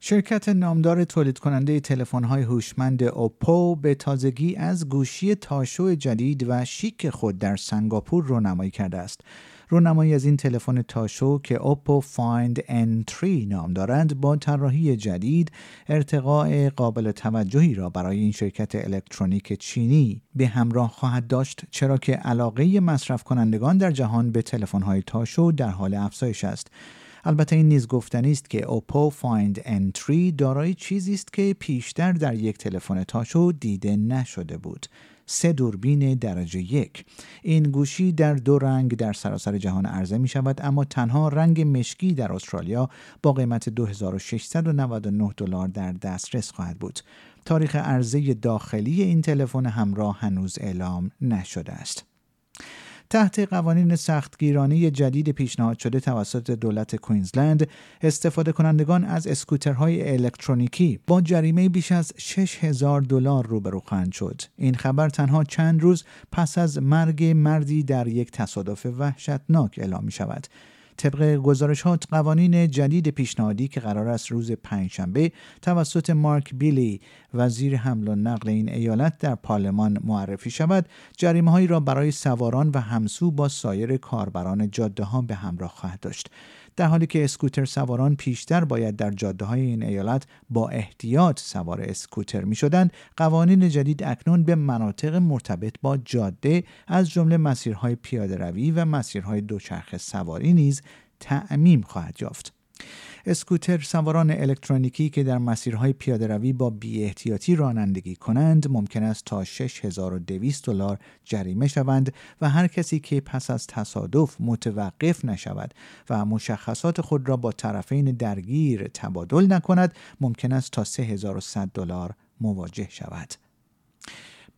شرکت نامدار تولید کننده تلفن‌های هوشمند اوپو به تازگی از گوشی تاشو جدید و شیک خود در سنگاپور رونمایی کرده است. رونمایی از این تلفن تاشو که اوپو فایند N3 نام دارد با طراحی جدید ارتقاء قابل توجهی را برای این شرکت الکترونیک چینی به همراه خواهد داشت، چرا که علاقه مصرف کنندگان در جهان به تلفن‌های تاشو در حال افزایش است. البته این نیز گفتنی است که اوپو فایند N3 دارای چیزی است که پیشتر در یک تلفن تاشو دیده نشده بود: 3 دوربین درجه 1. این گوشی در 2 رنگ در سراسر جهان عرضه می شود، اما تنها رنگ مشکی در استرالیا با قیمت $2699 در دسترس خواهد بود. تاریخ عرضه داخلی این تلفن همراه هنوز اعلام نشده است. تحت قوانین سختگیرانه جدید پیشنهاد شده توسط دولت کوینزلند، استفاده کنندگان از اسکوترهای الکترونیکی با جریمه بیش از $6000 روبرو خواهند شد. این خبر تنها چند روز پس از مرگ مردی در یک تصادف وحشتناک اعلام می شود. طبق گزارشات، قوانین جدید پیشنهادی که قرار است روز پنجشنبه توسط مارک بیلی، وزیر حمل و نقل این ایالت، در پارلمان معرفی شود، جریمه‌هایی را برای سواران و همسو با سایر کاربران جاده‌ها به همراه خواهد داشت. در حالی که اسکوتر سواران پیشتر باید در جاده‌های این ایالت با احتیاط سوار اسکوتر می‌شدند، قوانین جدید اکنون به مناطق مرتبط با جاده از جمله مسیرهای پیاده‌روی و مسیرهای دوچرخه سواری نیز تعمیم خواهد یافت. اسکوتر سواران الکترونیکی که در مسیرهای پیاده‌روی با بی‌احتیاطی رانندگی کنند ممکن است تا $6200 جریمه شوند و هر کسی که پس از تصادف متوقف نشود و مشخصات خود را با طرفین درگیر تبادل نکند ممکن است تا $3100 مواجه شود.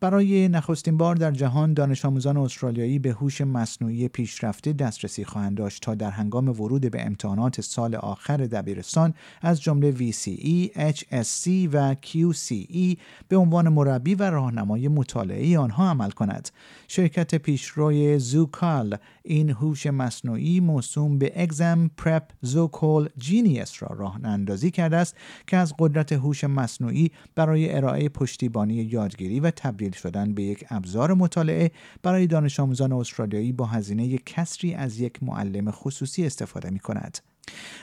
برای نخستین بار در جهان، دانش آموزان استرالیایی به هوش مصنوعی پیشرفته دسترسی خواهند داشت تا در هنگام ورود به امتحانات سال آخر دبیرستان از جمله VCE، HSC و QCE به عنوان مربی و راهنمای مطالعه آنها عمل کند. شرکت پیشروی زوکال این هوش مصنوعی موسوم به Exam Prep Zocal Genius را راه‌اندازی کرده است که از قدرت هوش مصنوعی برای ارائه پشتیبانی یادگیری و تبدیل شدن به یک ابزار مطالعه برای دانش آموزان استرالیایی با هزینه کسری از یک معلم خصوصی استفاده می کند.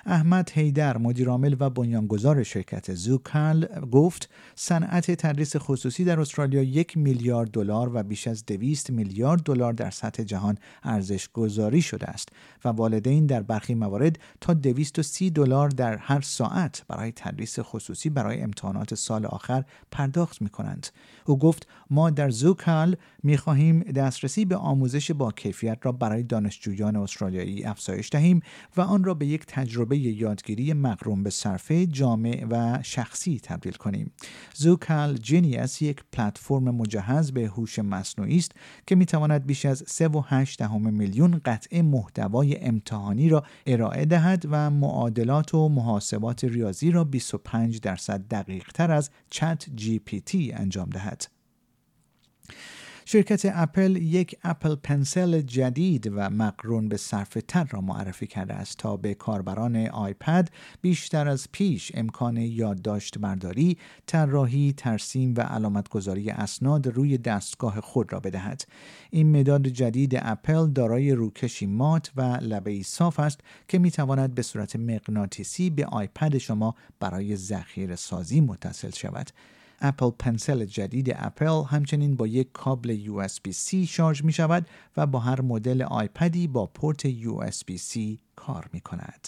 احمد حیدر، مدیرعامل و بنیانگذار شرکت زوکال، گفت صنعت تدریس خصوصی در استرالیا $1 میلیارد و بیش از $200 میلیارد در سطح جهان ارزش گذاری شده است و والدین در برخی موارد تا $230 در هر ساعت برای تدریس خصوصی برای امتحانات سال آخر پرداخت می کنند. او گفت ما در زوکال می خواهیم دسترسی به آموزش با کیفیت را برای دانشجویان استرالیایی افزایش دهیم و آن را به یک تجربه یادگیری مقرون به صرفه، جامع و شخصی تبدیل کنیم. زوکال جینیس یک پلتفرم مجهز به هوش مصنوعی است که میتواند بیش از 3.8 میلیون قطعه محتوای امتحانی را ارائه دهد و معادلات و محاسبات ریاضی را 25% دقیق‌تر از چت GPT انجام دهد. شرکت اپل یک اپل پنسل جدید و مقرون به صرفه تر را معرفی کرده است تا به کاربران آیپد بیشتر از پیش امکان یادداشت برداری، طراحی، ترسیم و علامتگذاری اسناد روی دستگاه خود را بدهد. این مداد جدید اپل دارای روکشی مات و لبه‌ای صاف است که می‌تواند به صورت مغناطیسی به آیپد شما برای ذخیره‌سازی متصل شود. اپل پنسل جدید اپل همچنین با یک کابل USB-C شارژ می شود و با هر مدل آیپدی با پورت USB-C کار می کند.